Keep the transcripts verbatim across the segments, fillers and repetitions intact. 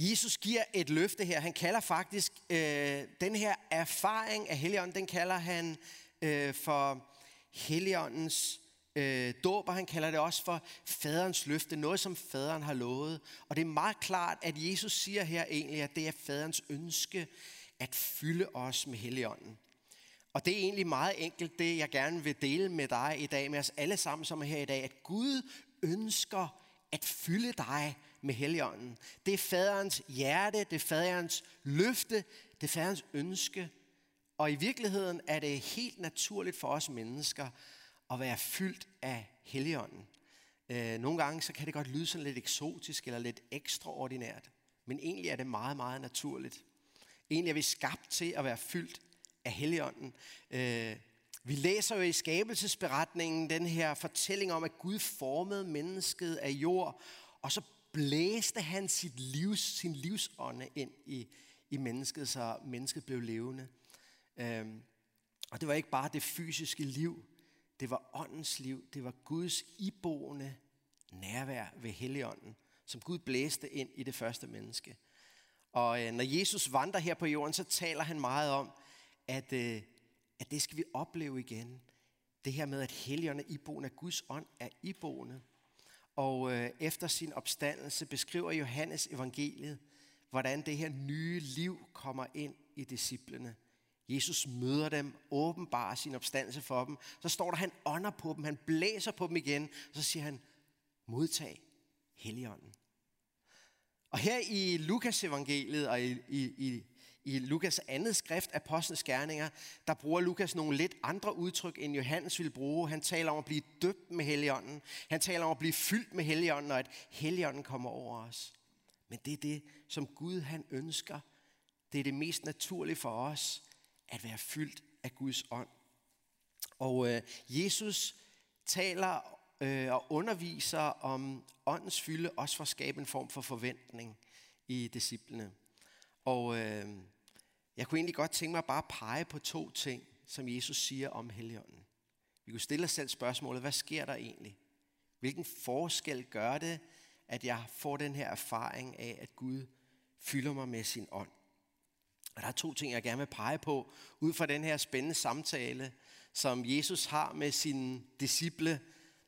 Jesus giver et løfte her. Han kalder faktisk øh, den her erfaring af Helligånden, den kalder han øh, for Helligåndens øh, dåb, og han kalder det også for faderens løfte, noget som faderen har lovet. Og det er meget klart, at Jesus siger her egentlig, at det er faderens ønske at fylde os med Helligånden. Og det er egentlig meget enkelt, det jeg gerne vil dele med dig i dag, med os alle sammen, som er her i dag, at Gud ønsker at fylde dig med Helligånden. Det er faderens hjerte, det er faderens løfte, det er faderens ønske. Og i virkeligheden er det helt naturligt for os mennesker at være fyldt af Helligånden. Nogle gange så kan det godt lyde sådan lidt eksotisk eller lidt ekstraordinært, men egentlig er det meget, meget naturligt. Egentlig er vi skabt til at være fyldt af Helligånden. Vi læser jo i skabelsesberetningen den her fortælling om, at Gud formede mennesket af jord, og så blæste han sit livs, sin livsånde ind i, i mennesket, så mennesket blev levende. Øhm, og det var ikke bare det fysiske liv, det var åndens liv, det var Guds iboende nærvær ved Helligånden, som Gud blæste ind i det første menneske. Og øh, når Jesus vandrer her på jorden, så taler han meget om, at... Øh, at det skal vi opleve igen. Det her med, at Helligånden er iboende, at Guds ånd er iboende. Og øh, efter sin opstandelse beskriver Johannes evangeliet, hvordan det her nye liv kommer ind i disciplene. Jesus møder dem, åbenbarer sin opstandelse for dem. Så står der, han ånder på dem, han blæser på dem igen. Så siger han, modtag Helligånden. Og her i Lukas evangeliet og i, i, i I Lukas andet skrift, Apostlenes Gerninger, der bruger Lukas nogle lidt andre udtryk, end Johannes ville bruge. Han taler om at blive døbt med Helligånden. Han taler om at blive fyldt med Helligånden, og at Helligånden kommer over os. Men det er det, som Gud han ønsker. Det er det mest naturlige for os, at være fyldt af Guds ånd. Og øh, Jesus taler øh, og underviser om åndens fylde, også for at skabe en form for forventning i disciplene. Og øh, jeg kunne egentlig godt tænke mig at bare pege på to ting, som Jesus siger om Helligånden. Vi kunne stille os selv spørgsmålet, hvad sker der egentlig? Hvilken forskel gør det, at jeg får den her erfaring af, at Gud fylder mig med sin ånd? Og der er to ting, jeg gerne vil pege på, ud fra den her spændende samtale, som Jesus har med sine disciple.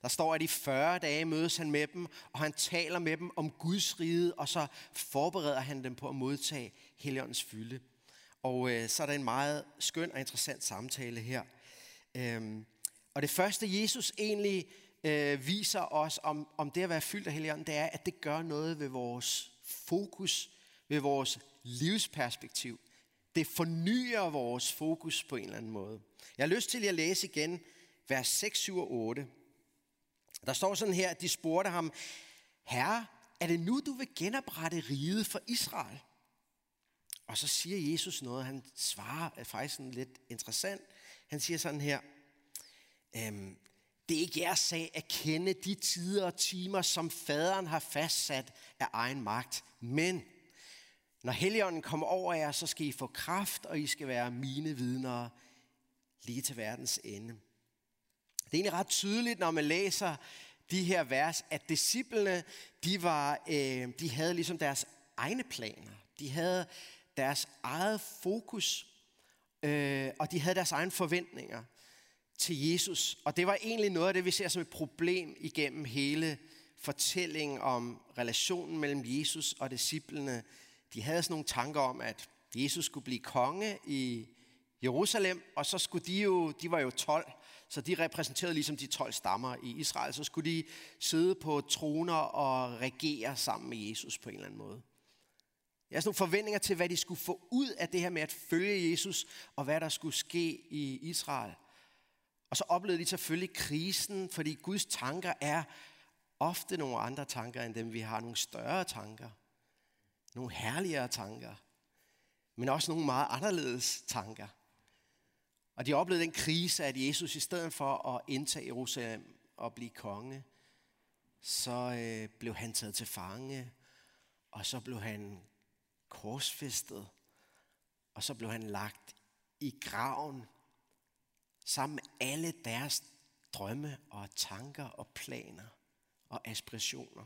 Der står, at i fyrre dage mødes han med dem, og han taler med dem om Guds rige, og så forbereder han dem på at modtage Helligåndens fylde. Og øh, så er der en meget skøn og interessant samtale her. Øhm, og det første, Jesus egentlig øh, viser os om, om det at være fyldt af Helligånden, det er, at det gør noget ved vores fokus, ved vores livsperspektiv. Det fornyer vores fokus på en eller anden måde. Jeg har lyst til at læse igen vers seks, syv og otte. Der står sådan her, at de spurgte ham, Herre, er det nu, du vil genoprette riget for Israel? Og så siger Jesus noget, han svarer er faktisk sådan lidt interessant. Han siger sådan her, øhm, det er ikke jeres sag at kende de tider og timer, som faderen har fastsat af egen magt. Men når Helligånden kommer over jer, så skal I få kraft, og I skal være mine vidner lige til verdens ende. Det er egentlig ret tydeligt, når man læser de her vers, at disciplene, de, var, øh, de havde ligesom deres egne planer. De havde deres eget fokus, øh, og de havde deres egne forventninger til Jesus. Og det var egentlig noget af det, vi ser som et problem igennem hele fortællingen om relationen mellem Jesus og disciplene. De havde sådan nogle tanker om, at Jesus skulle blive konge i Jerusalem, og så skulle de jo, de var jo tolv, så de repræsenterede ligesom de tolv stammer i Israel, så skulle de sidde på troner og regere sammen med Jesus på en eller anden måde. Jeg har sådan nogle forventninger til, hvad de skulle få ud af det her med at følge Jesus, og hvad der skulle ske i Israel. Og så oplevede de selvfølgelig krisen, fordi Guds tanker er ofte nogle andre tanker end dem, vi har. Nogle større tanker, nogle herligere tanker, men også nogle meget anderledes tanker. Og de oplevede den krise, at Jesus i stedet for at indtage Jerusalem og blive konge, så øh, blev han taget til fange, og så blev han korsfæstet, og så blev han lagt i graven, sammen med alle deres drømme og tanker og planer og aspirationer.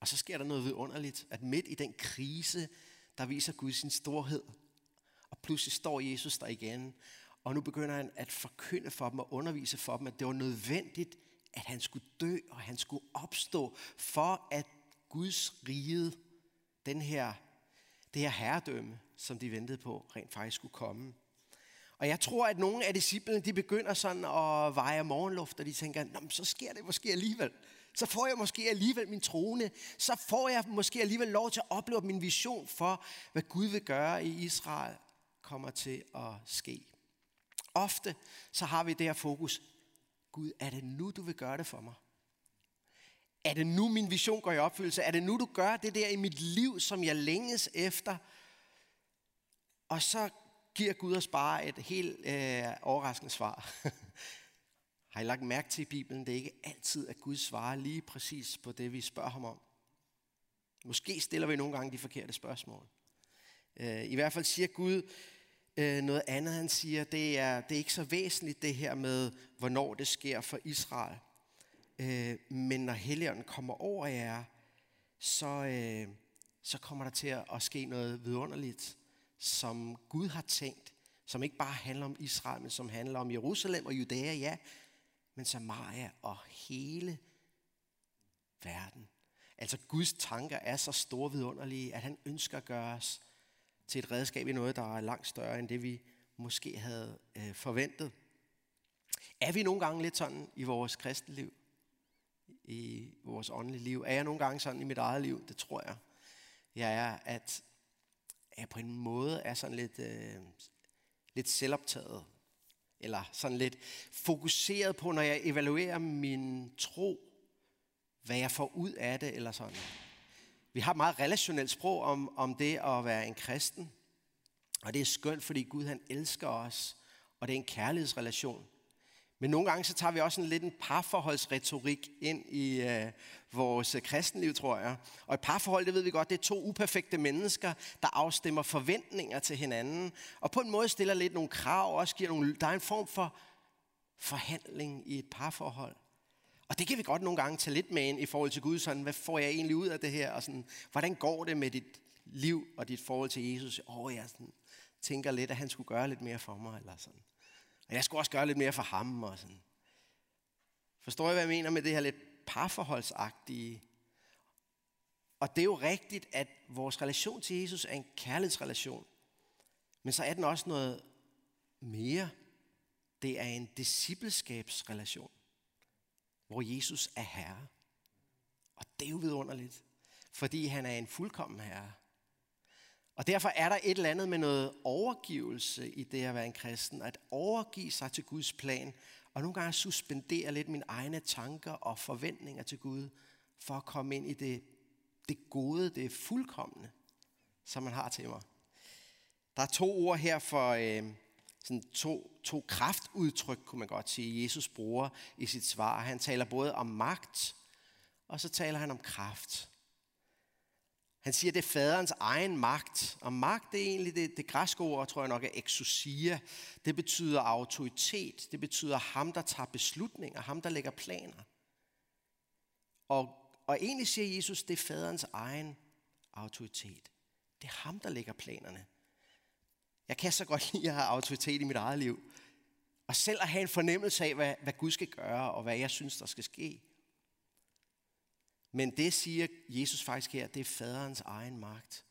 Og så sker der noget vidunderligt, at midt i den krise, der viser Gud sin storhed. Og pludselig står Jesus der igen, og nu begynder han at forkynde for dem og undervise for dem, at det var nødvendigt, at han skulle dø, og han skulle opstå, for at Guds rige, den her, det her herredømme, som de ventede på, rent faktisk skulle komme. Og jeg tror, at nogle af disciplene, de begynder sådan at veje morgenluft, og de tænker, nå, så sker det måske alligevel. Så får jeg måske alligevel min trone. Så får jeg måske alligevel lov til at opleve, at min vision for, hvad Gud vil gøre i Israel, kommer til at ske. Ofte så har vi det her fokus. Gud, er det nu, du vil gøre det for mig? Er det nu, min vision går i opfyldelse? Er det nu, du gør det der i mit liv, som jeg længes efter? Og så giver Gud os bare et helt øh, overraskende svar. Har I lagt mærke til i Bibelen, det er ikke altid, at Gud svarer lige præcis på det, vi spørger ham om. Måske stiller vi nogle gange de forkerte spørgsmål. Øh, I hvert fald siger Gud øh, noget andet. Han siger, det er, det er ikke så væsentligt det her med, hvornår det sker for Israel. Øh, men når Helligånden kommer over jer, så, øh, så kommer der til at ske noget vidunderligt, som Gud har tænkt, som ikke bare handler om Israel, men som handler om Jerusalem og Judæa, ja, men Samaria og hele verden. Altså Guds tanker er så store vidunderlige, at han ønsker at gøre os til et redskab i noget, der er langt større end det, vi måske havde øh, forventet. Er vi nogle gange lidt sådan i vores kristenliv, i vores åndelige liv? Er jeg nogle gange sådan i mit eget liv? Det tror jeg. Jeg er, at jeg på en måde er sådan lidt, øh, lidt selvoptaget, eller sådan lidt fokuseret på, når jeg evaluerer min tro, hvad jeg får ud af det, eller sådan. Vi har et meget relationelt sprog om, om det at være en kristen, og det er skønt, fordi Gud han elsker os, og det er en kærlighedsrelation. Men nogle gange så tager vi også en lidt en parforholdsretorik ind i øh, vores kristenliv, tror jeg. Og et parforhold, det ved vi godt, det er to uperfekte mennesker, der afstemmer forventninger til hinanden. Og på en måde stiller lidt nogle krav, også giver nogle, der er en form for forhandling i et parforhold. Og det kan vi godt nogle gange tage lidt med ind i forhold til Gud, sådan, hvad får jeg egentlig ud af det her? Og sådan, hvordan går det med dit liv og dit forhold til Jesus? Åh, oh, jeg sådan, tænker lidt, at han skulle gøre lidt mere for mig, eller sådan. Og jeg skulle også gøre lidt mere for ham. Og sådan. Forstår I, hvad jeg mener med det her lidt parforholdsagtige? Og det er jo rigtigt, at vores relation til Jesus er en kærlighedsrelation. Men så er den også noget mere. Det er en discipleskabsrelation, hvor Jesus er herre. Og det er jo vidunderligt, fordi han er en fuldkommen herre. Og derfor er der et eller andet med noget overgivelse i det at være en kristen, at overgive sig til Guds plan, og nogle gange suspendere lidt mine egne tanker og forventninger til Gud, for at komme ind i det, det gode, det fuldkomne, som man har til mig. Der er to ord her for øh, sådan to, to kraftudtryk, kunne man godt sige, Jesus bruger i sit svar. Han taler både om magt, og så taler han om kraft. Han siger, det er faderens egen magt. Og magt, det er egentlig det, det græske ord, tror jeg nok, er exousia. Det betyder autoritet. Det betyder ham, der tager beslutninger. Ham, der lægger planer. Og, og egentlig siger Jesus, det er faderens egen autoritet. Det er ham, der lægger planerne. Jeg kan så godt lide at have autoritet i mit eget liv. Og selv at have en fornemmelse af, hvad, hvad Gud skal gøre, og hvad jeg synes, der skal ske. Men det siger Jesus faktisk her, det er faderens egen magt.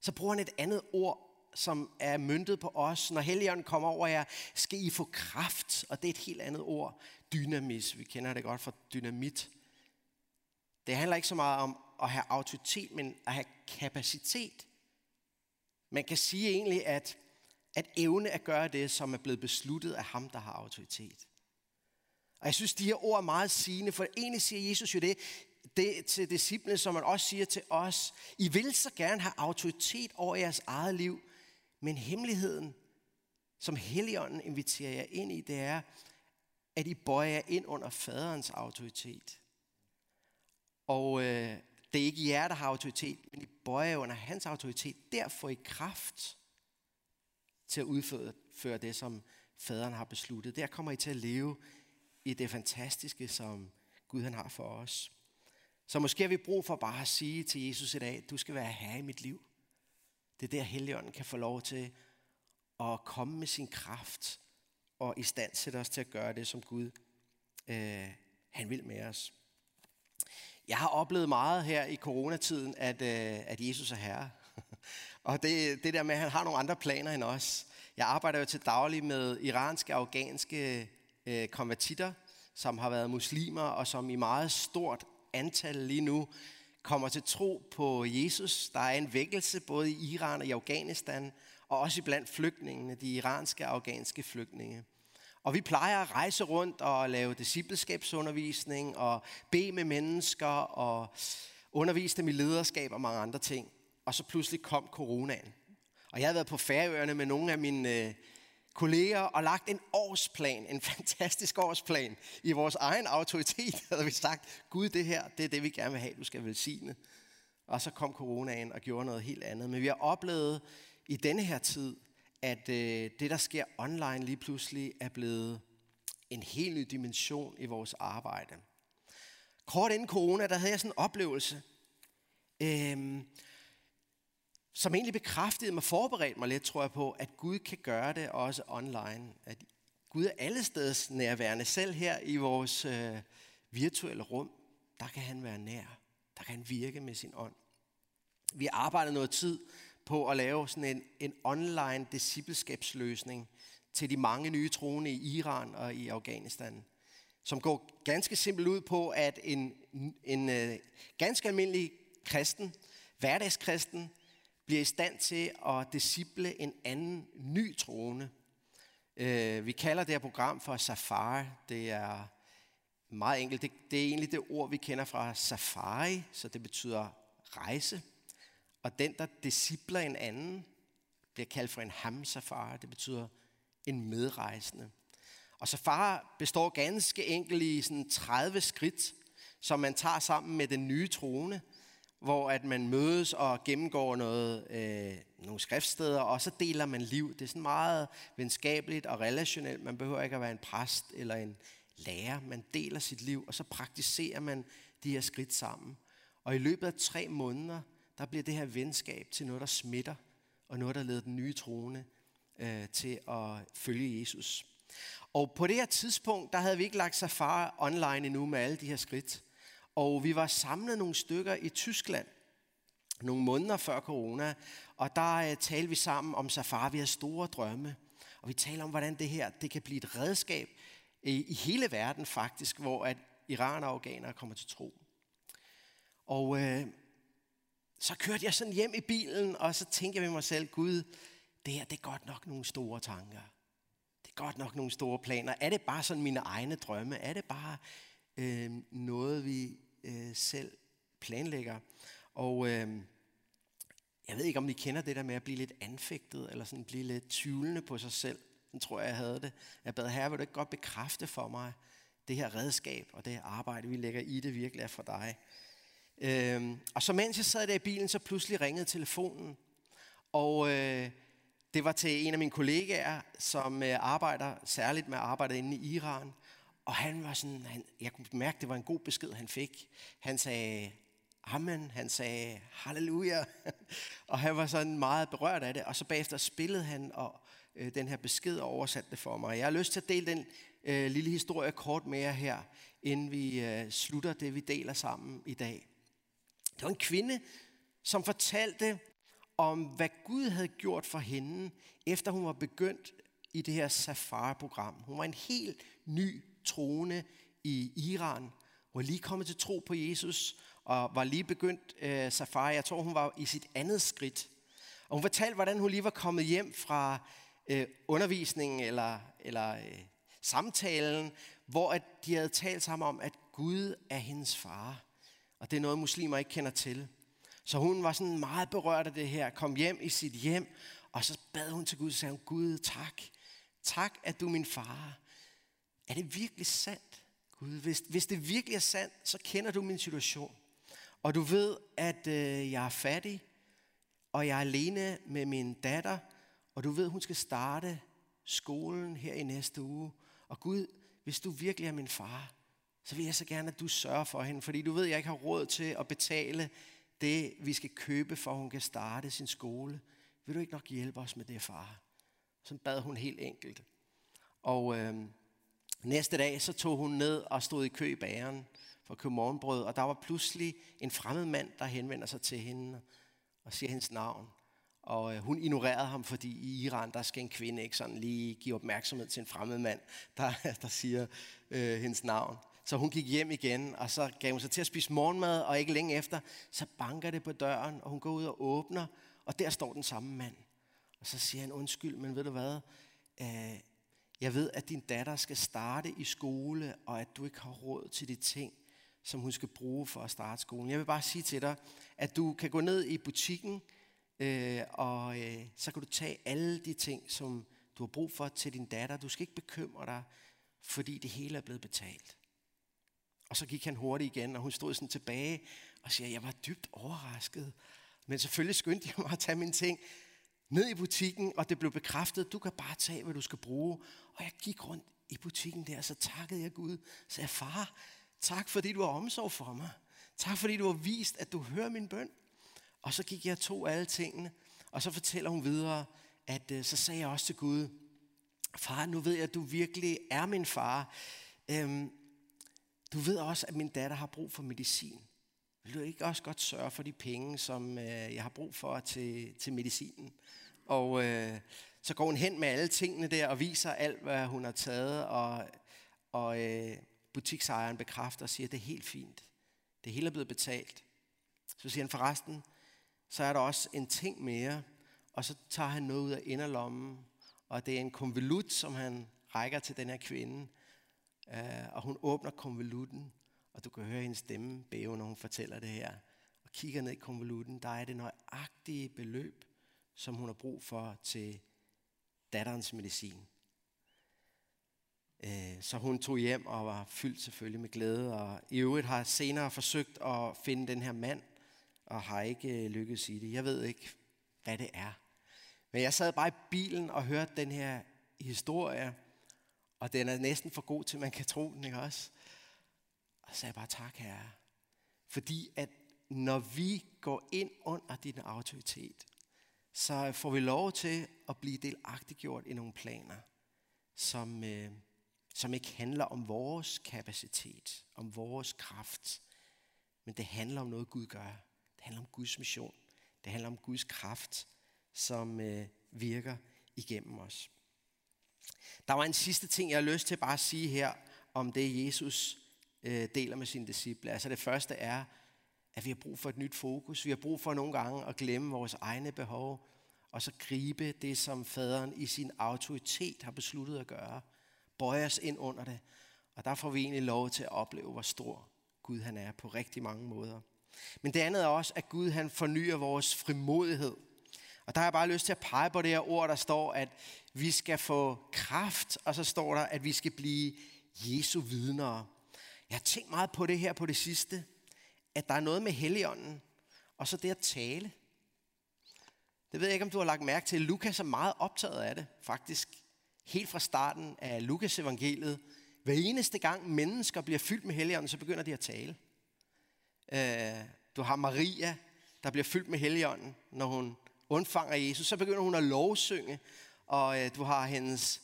Så bruger han et andet ord, som er møntet på os. Når Helligånden kommer over jer, skal I få kraft. Og det er et helt andet ord. Dynamis. Vi kender det godt fra dynamit. Det handler ikke så meget om at have autoritet, men at have kapacitet. Man kan sige egentlig, at, at evne at gøre det, som er blevet besluttet af ham, der har autoritet. Og jeg synes, de her ord er meget sigende, for egentlig siger Jesus jo det, Det til disciplene, som man også siger til os. I vil så gerne have autoritet over jeres eget liv, men hemmeligheden, som Helligånden inviterer jer ind i, det er, at I bøjer jer ind under faderens autoritet. Og øh, det er ikke jer, der har autoritet, men I bøjer jer under hans autoritet. Derfor I kraft til at udføre det, som faderen har besluttet. Der kommer I til at leve i det fantastiske, som Gud han har for os. Så måske har vi brug for bare at sige til Jesus i dag, du skal være herre i mit liv. Det er der Helligånden kan få lov til at komme med sin kraft og i stand sætte os til at gøre det, som Gud øh, han vil med os. Jeg har oplevet meget her i coronatiden, at, øh, at Jesus er herre. Og det, det der med, at han har nogle andre planer end os. Jeg arbejder jo til daglig med iranske og afghanske øh, konvertitter, som har været muslimer, og som i meget stort antal lige nu kommer til tro på Jesus. Der er en vækkelse både i Iran og i Afghanistan, og også blandt flygtningene, de iranske og afghanske flygtninge. Og vi plejer at rejse rundt og lave discipleskabsundervisning, og bede med mennesker, og undervise dem i lederskab og mange andre ting. Og så pludselig kom coronaen. Og jeg havde været på Færøerne med nogle af mine øh, kolleger og lagt en årsplan, en fantastisk årsplan. I vores egen autoritet havde vi sagt, Gud, det her, det er det, vi gerne vil have, du skal velsigne. Og så kom coronaen og gjorde noget helt andet. Men vi har oplevet i denne her tid, at øh, det, der sker online lige pludselig, er blevet en helt ny dimension i vores arbejde. Kort inden corona, der havde jeg sådan en oplevelse, øh, som egentlig bekræftede mig, forberedte mig lidt, tror jeg på, at Gud kan gøre det også online. At Gud er alle steds nærværende. Selv her i vores øh, virtuelle rum, der kan han være nær. Der kan han virke med sin ånd. Vi har arbejdet noget tid på at lave sådan en, en online discipleskabsløsning til de mange nye troende i Iran og i Afghanistan, som går ganske simpelt ud på, at en, en øh, ganske almindelig kristen, hverdagskristen, bliver i stand til at disciple en anden ny troende. Vi kalder det her program for Safari. Det er meget enkelt. Det, det er egentlig det ord, vi kender fra safari, så det betyder rejse. Og den, der discipler en anden, bliver kaldt for en ham-safari. Det betyder en medrejsende. Og safari består ganske enkelt i sådan tredive skridt, som man tager sammen med den nye troende, hvor at man mødes og gennemgår noget, øh, nogle skriftsteder, og så deler man liv. Det er sådan meget venskabeligt og relationelt. Man behøver ikke at være en præst eller en lærer. Man deler sit liv, og så praktiserer man de her skridt sammen. Og i løbet af tre måneder, der bliver det her venskab til noget, der smitter, og noget, der leder den nye troende øh, til at følge Jesus. Og på det her tidspunkt, der havde vi ikke lagt safari online endnu med alle de her skridt. Og vi var samlet nogle stykker i Tyskland nogle måneder før corona, og der uh, talte vi sammen om safari. Vi havde store drømme, og vi talte om, hvordan det her det kan blive et redskab i, i hele verden faktisk, hvor at iranere og afghanere kommer til tro. Og uh, så kørte jeg sådan hjem i bilen, og så tænkte jeg ved mig selv, Gud, det her det er godt nok nogle store tanker. Det er godt nok nogle store planer. Er det bare sådan mine egne drømme? Er det bare Øh, noget, vi øh, selv planlægger. Og øh, jeg ved ikke, om I kender det der med at blive lidt anfægtet, eller sådan blive lidt tvivlende på sig selv. Den tror jeg, jeg havde det. Jeg bad, herre, vil du ikke godt bekræfte for mig, det her redskab og det her arbejde, vi lægger i det, virkelig er for dig. Øh, og så mens jeg sad der i bilen, så pludselig ringede telefonen. Og øh, det var til en af mine kollegaer, som øh, arbejder særligt med arbejdet inde i Iran. Og han var sådan, han, jeg kunne mærke, det var en god besked, han fik. Han sagde, amen, han sagde, halleluja. Og han var sådan meget berørt af det. Og så bagefter spillede han og, øh, den her besked og oversatte det for mig. Jeg har lyst til at dele den øh, lille historie kort med jer her, inden vi øh, slutter det, vi deler sammen i dag. Det var en kvinde, som fortalte om, hvad Gud havde gjort for hende, efter hun var begyndt i det her safari-program. Hun var en helt ny troende i Iran. Hun var lige kommet til tro på Jesus, og var lige begyndt øh, safari. Jeg tror, hun var i sit andet skridt. Og hun fortalte, hvordan hun lige var kommet hjem fra øh, undervisningen, eller, eller øh, samtalen, hvor at de havde talt sammen om, at Gud er hendes far. Og det er noget, muslimer ikke kender til. Så hun var sådan meget berørt af det her, kom hjem i sit hjem, og så bad hun til Gud, og sagde hun, Gud, tak. Tak, at du er min far. Er det virkelig sandt, Gud? Hvis, hvis det virkelig er sandt, så kender du min situation. Og du ved, at øh, jeg er fattig, og jeg er alene med min datter, og du ved, hun skal starte skolen her i næste uge. Og Gud, hvis du virkelig er min far, så vil jeg så gerne, at du sørger for hende, fordi du ved, at jeg ikke har råd til at betale det, vi skal købe, for hun kan starte sin skole. Vil du ikke nok hjælpe os med det, far? Så bad hun helt enkelt. Og øh, næste dag, så tog hun ned og stod i kø i bageren for at købe morgenbrød, og der var pludselig en fremmed mand, der henvender sig til hende og siger hendes navn. Og hun ignorerede ham, fordi i Iran, der skal en kvinde ikke sådan lige give opmærksomhed til en fremmed mand, der, der siger øh, hendes navn. Så hun gik hjem igen, og så gav hun sig til at spise morgenmad, og ikke længe efter, så banker det på døren, og hun går ud og åbner, og der står den samme mand. Og så siger han, undskyld, men ved du hvad, øh, jeg ved, at din datter skal starte i skole, og at du ikke har råd til de ting, som hun skal bruge for at starte skolen. Jeg vil bare sige til dig, at du kan gå ned i butikken, Øh, og øh, så kan du tage alle de ting, som du har brug for til din datter. Du skal ikke bekymre dig, fordi det hele er blevet betalt. Og så gik han hurtigt igen, og hun stod sådan tilbage og siger, jeg var dybt overrasket. Men selvfølgelig skyndte jeg mig at tage mine ting ned i butikken, og det blev bekræftet, du kan bare tage, hvad du skal bruge. Og jeg gik rundt i butikken der, og så takkede jeg Gud. Så sagde, far, tak fordi du har omsorg for mig. Tak fordi du har vist, at du hører min bøn. Og så gik jeg og tog alle tingene, og så fortæller hun videre, at øh, så sagde jeg også til Gud, far, nu ved jeg, at du virkelig er min far. Øhm, du ved også, at min datter har brug for medicin. Vil du ikke også godt sørge for de penge, som øh, jeg har brug for til, til medicinen? Og øh, så går hun hen med alle tingene der og viser alt, hvad hun har taget, og, og øh, butiksejeren bekræfter og siger, at det er helt fint. Det hele er blevet betalt. Så siger han, forresten, så er der også en ting mere, og så tager han noget ud af inderlommen, og det er en konvolut, som han rækker til den her kvinde, øh, og hun åbner konvolutten, og du kan høre hendes stemme bæve, når hun fortæller det her, og kigger ned i konvolutten, der er det nøjagtige beløb, som hun har brug for til datterens medicin. Så hun tog hjem og var fyldt selvfølgelig med glæde, og i øvrigt har senere forsøgt at finde den her mand, og har ikke lykkedes i det. Jeg ved ikke, hvad det er. Men jeg sad bare i bilen og hørte den her historie, og den er næsten for god til, man kan tro den, ikke også? Og så sagde jeg bare, tak herre. Fordi at når vi går ind under din autoritet, så får vi lov til at blive delagtiggjort i nogle planer, som, øh, som ikke handler om vores kapacitet, om vores kraft, men det handler om noget, Gud gør. Det handler om Guds mission. Det handler om Guds kraft, som øh, virker igennem os. Der var en sidste ting, jeg har lyst til bare at sige her, om det Jesus øh, deler med sine disciple. Altså det første er, at vi har brug for et nyt fokus. Vi har brug for nogle gange at glemme vores egne behov, og så gribe det, som faderen i sin autoritet har besluttet at gøre. Bøje os ind under det. Og der får vi egentlig lov til at opleve, hvor stor Gud han er på rigtig mange måder. Men det andet er også, at Gud han fornyer vores frimodighed. Og der har jeg bare lyst til at pege på det her ord, der står, at vi skal få kraft, og så står der, at vi skal blive Jesu vidnere. Jeg har tænkt meget på det her på det sidste, at der er noget med Helligånden, og så det at tale. Det ved jeg ikke, om du har lagt mærke til. Lukas er meget optaget af det, faktisk. Helt fra starten af Lukas evangeliet. Hver eneste gang mennesker bliver fyldt med Helligånden, så begynder de at tale. Du har Maria, der bliver fyldt med Helligånden, når hun undfanger Jesus. Så begynder hun at lovsynge. Og du har hendes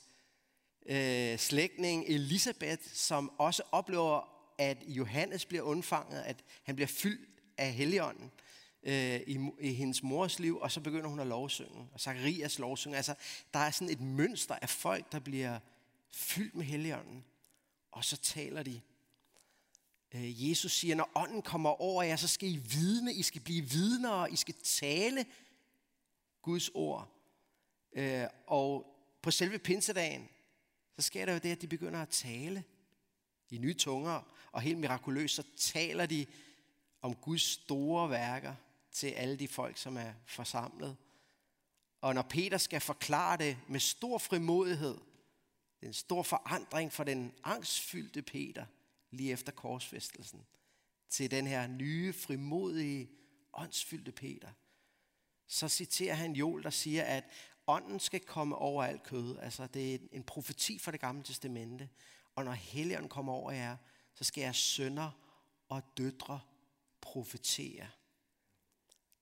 øh, slægtning Elisabeth, som også oplever, at Johannes bliver undfanget, at han bliver fyldt af Helligånden øh, i, i hendes mors liv. Og så begynder hun at lovsynge. Og Zacharias lovsynge. Altså, der er sådan et mønster af folk, der bliver fyldt med Helligånden. Og så taler de. Jesus siger, når ånden kommer over jer, så skal I vidne, I skal blive vidnere, I skal tale Guds ord. Og på selve pinsedagen, så sker der jo det, at de begynder at tale i nye tunger, og helt mirakuløst, så taler de om Guds store værker til alle de folk, som er forsamlet. Og når Peter skal forklare det med stor frimodighed, det er en stor forandring for den angstfyldte Peter, lige efter korsfæstelsen, til den her nye, frimodige, åndsfyldte Peter, så citerer han Joel, der siger, at ånden skal komme over alt kød. Altså, det er en profeti fra det gamle testamente. Og når Helligånden kommer over jer, så skal jeres sønner og døtre profetere.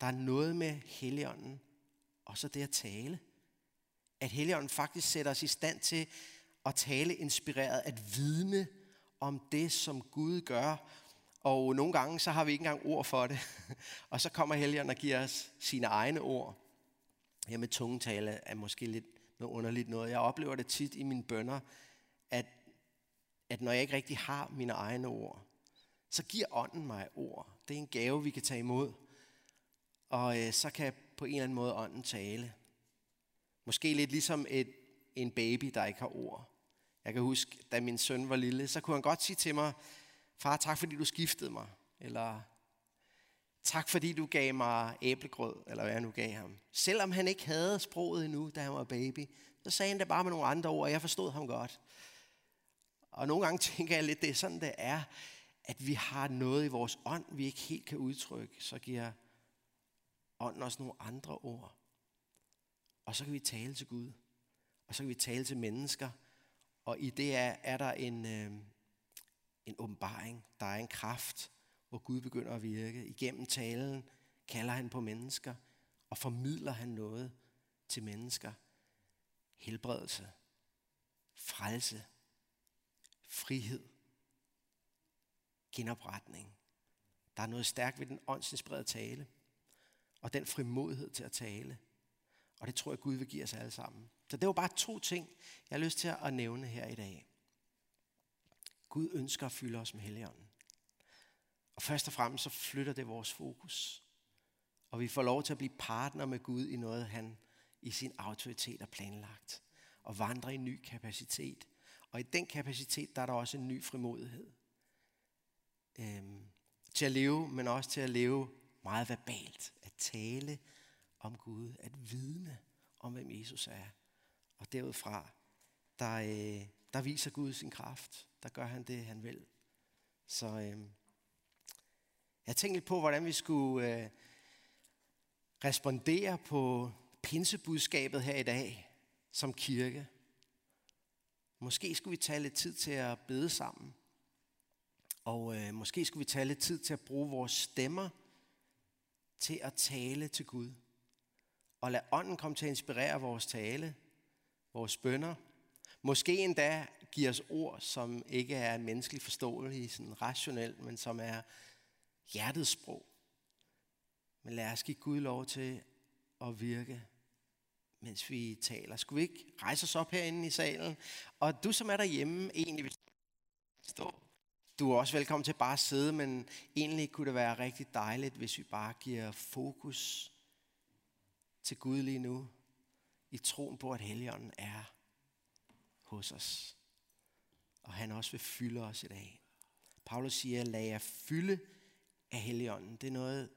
Der er noget med Helligånden, og så det at tale. At Helligånden faktisk sætter os i stand til at tale inspireret, at vidne om det, som Gud gør. Og nogle gange, så har vi ikke engang ord for det. Og så kommer Helligånden og giver os sine egne ord. Ja, med tungetale er måske lidt noget underligt noget. Jeg oplever det tit i mine bønner, at, at når jeg ikke rigtig har mine egne ord, så giver ånden mig ord. Det er en gave, vi kan tage imod. Og øh, så kan på en eller anden måde ånden tale. Måske lidt ligesom et, en baby, der ikke har ord. Jeg kan huske, da min søn var lille, så kunne han godt sige til mig, far, tak fordi du skiftede mig. Eller tak fordi du gav mig æblegrød, eller hvad jeg nu gav ham. Selvom han ikke havde sproget endnu, da han var baby, så sagde han det bare med nogle andre ord, og jeg forstod ham godt. Og nogle gange tænker jeg lidt, det er sådan, det er, at vi har noget i vores ånd, vi ikke helt kan udtrykke, så giver ånden også nogle andre ord. Og så kan vi tale til Gud, og så kan vi tale til mennesker, og i det er, er der en, øh, en åbenbaring, der er en kraft, hvor Gud begynder at virke. Igennem talen kalder han på mennesker, og formidler han noget til mennesker. Helbredelse, frelse, frihed, genopretning. Der er noget stærkt ved den åndsinspirerede tale, og den frimodighed til at tale. Og det tror jeg, Gud vil give os alle sammen. Så det var bare to ting, jeg har lyst til at nævne her i dag. Gud ønsker at fylde os med Helligånden. Og først og fremmest så flytter det vores fokus. Og vi får lov til at blive partner med Gud i noget, han i sin autoritet har planlagt. Og vandre i ny kapacitet. Og i den kapacitet, der er der også en ny frimodighed. Øhm, til at leve, men også til at leve meget verbalt. At tale om Gud, at vidne om, hvem Jesus er. Og derudfra, der, øh, der viser Gud sin kraft. Der gør han det, han vil. Så øh, jeg tænkte lidt på, hvordan vi skulle øh, respondere på pinsebudskabet her i dag, som kirke. Måske skulle vi tage lidt tid til at bede sammen. Og øh, måske skulle vi tage lidt tid til at bruge vores stemmer til at tale til Gud. Og lad ånden komme til at inspirere vores tale, vores bønner. Måske endda give os ord, som ikke er menneskeligt forståelige, sådan rationelt, men som er hjertets sprog. Men lad os give Gud lov til at virke, mens vi taler. Skulle vi ikke rejse os op herinde i salen? Og du, som er derhjemme, egentlig vil stå. Du er også velkommen til bare at sidde, men egentlig kunne det være rigtig dejligt, hvis vi bare giver fokus til Gud lige nu, i troen på, at Helligånden er hos os. Og han også vil fylde os i dag. Paulus siger, lad jer fylde af Helligånden. Det er noget,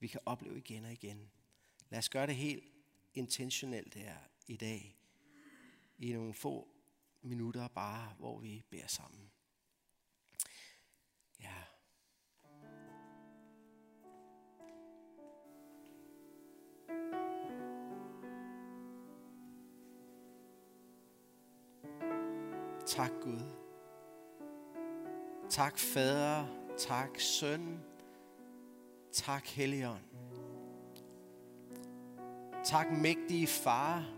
vi kan opleve igen og igen. Lad os gøre det helt intentionelt her i dag. I nogle få minutter bare, hvor vi beder sammen. Ja. Tak Gud. Tak Fader, tak Søn, tak Helligånd. Tak mægtige Far,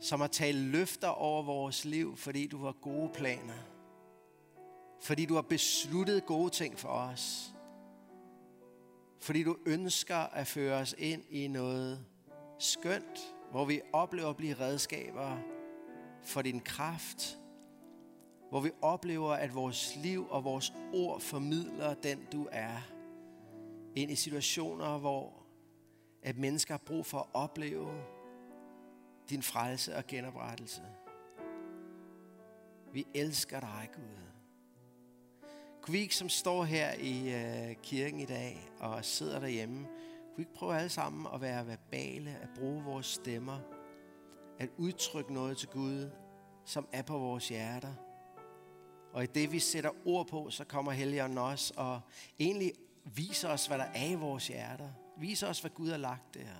som har talt løfter over vores liv, fordi du har gode planer. Fordi du har besluttet gode ting for os. Fordi du ønsker at føre os ind i noget skønt, hvor vi oplever at blive redskaber for din kraft, hvor vi oplever, at vores liv og vores ord formidler den, du er, ind i situationer, hvor at mennesker har brug for at opleve din frelse og genoprettelse. Vi elsker dig, Gud. Kunne vi ikke, som står her i øh, kirken i dag og sidder derhjemme, kunne vi ikke prøve alle sammen at være verbale, at bruge vores stemmer, at udtrykke noget til Gud, som er på vores hjerter. Og i det, vi sætter ord på, så kommer Helligånden også og egentlig viser os, hvad der er i vores hjerter. Viser os, hvad Gud har lagt der.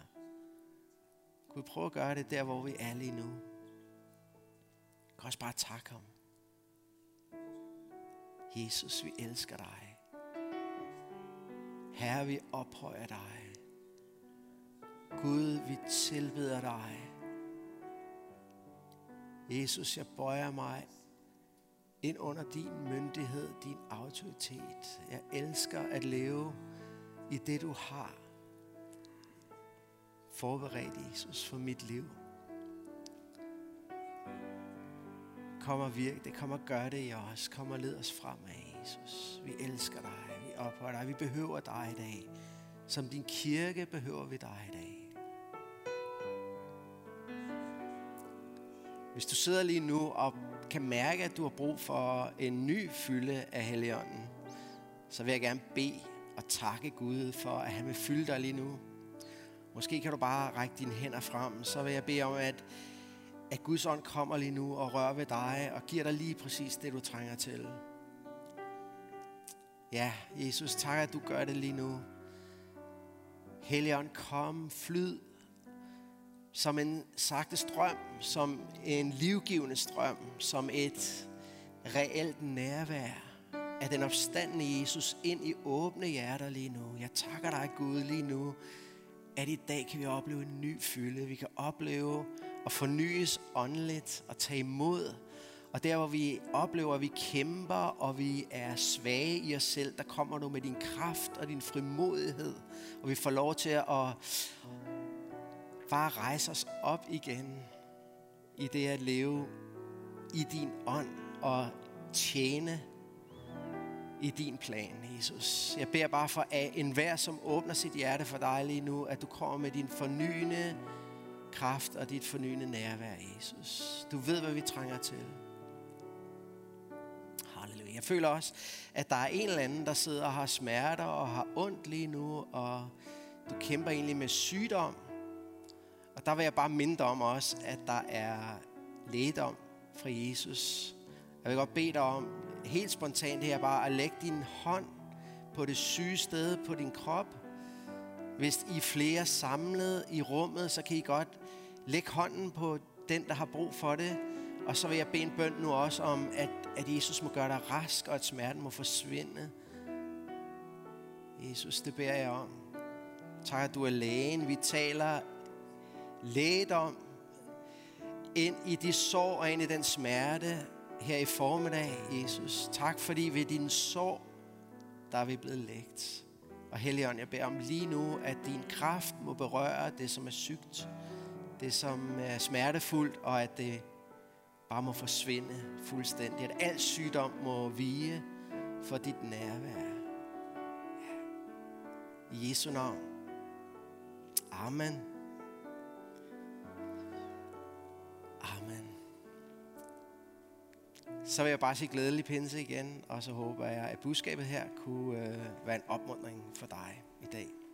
Kunne vi prøve at gøre det der, hvor vi er lige nu? Vi kan også bare takke ham. Jesus, vi elsker dig. Herre, vi ophøjer dig. Gud, vi tilbeder dig. Jesus, jeg bøjer mig ind under din myndighed, din autoritet. Jeg elsker at leve i det, du har forberedt, Jesus, for mit liv. Kom og virk det, kom og gør det i os, kom og led os fremad, Jesus. Vi elsker dig, vi ophøjer dig, vi behøver dig i dag. Som din kirke behøver vi dig i dag. Hvis du sidder lige nu og kan mærke, at du har brug for en ny fylde af Helligånden, så vil jeg gerne bede og takke Gud for, at han vil fylde dig lige nu. Måske kan du bare række dine hænder frem, så vil jeg bede om, at, at Guds ånd kommer lige nu og rører ved dig og giver dig lige præcis det, du trænger til. Ja, Jesus, tak, at du gør det lige nu. Helligånd, kom, flyd som en sagte strøm, som en livgivende strøm, som et reelt nærvær af den opstandne Jesus ind i åbne hjerter lige nu. Jeg takker dig, Gud, lige nu, at i dag kan vi opleve en ny fylde. Vi kan opleve at fornyes åndeligt og tage imod. Og der, hvor vi oplever, at vi kæmper, og vi er svage i os selv, der kommer du med din kraft og din frimodighed. Og vi får lov til at bare rejse os op igen i det at leve i din ånd og tjene i din plan, Jesus. Jeg beder bare for at enhver, som åbner sit hjerte for dig lige nu, at du kommer med din fornyende kraft og dit fornyende nærvær, Jesus. Du ved, hvad vi trænger til. Halleluja. Jeg føler også, at der er en eller anden, der sidder og har smerter og har ondt lige nu, og du kæmper egentlig med sygdom. Og der vil jeg bare minde dig om også, at der er lægedom fra Jesus. Jeg vil godt bede dig om, helt spontant her, bare at lægge din hånd på det syge sted på din krop. Hvis I er flere samlet i rummet, så kan I godt lægge hånden på den, der har brug for det. Og så vil jeg bede en bøn nu også om, at, at Jesus må gøre dig rask, og at smerten må forsvinde. Jesus, det beder jeg om. Tak, at du er lægen. Vi taler lægedom ind i de sår og ind i den smerte her i formiddag, Jesus. Tak, fordi ved dine sår, der er vi blevet lægt. Og Helligånd, jeg beder om lige nu, at din kraft må berøre det, som er sygt, det, som er smertefuldt, og at det bare må forsvinde fuldstændig. At al sygdom må vige for dit nærvær. Ja. I Jesu navn. Amen. Amen. Så vil jeg bare sige glædelig pinse igen, og så håber jeg, at budskabet her kunne øh, være en opmuntring for dig i dag.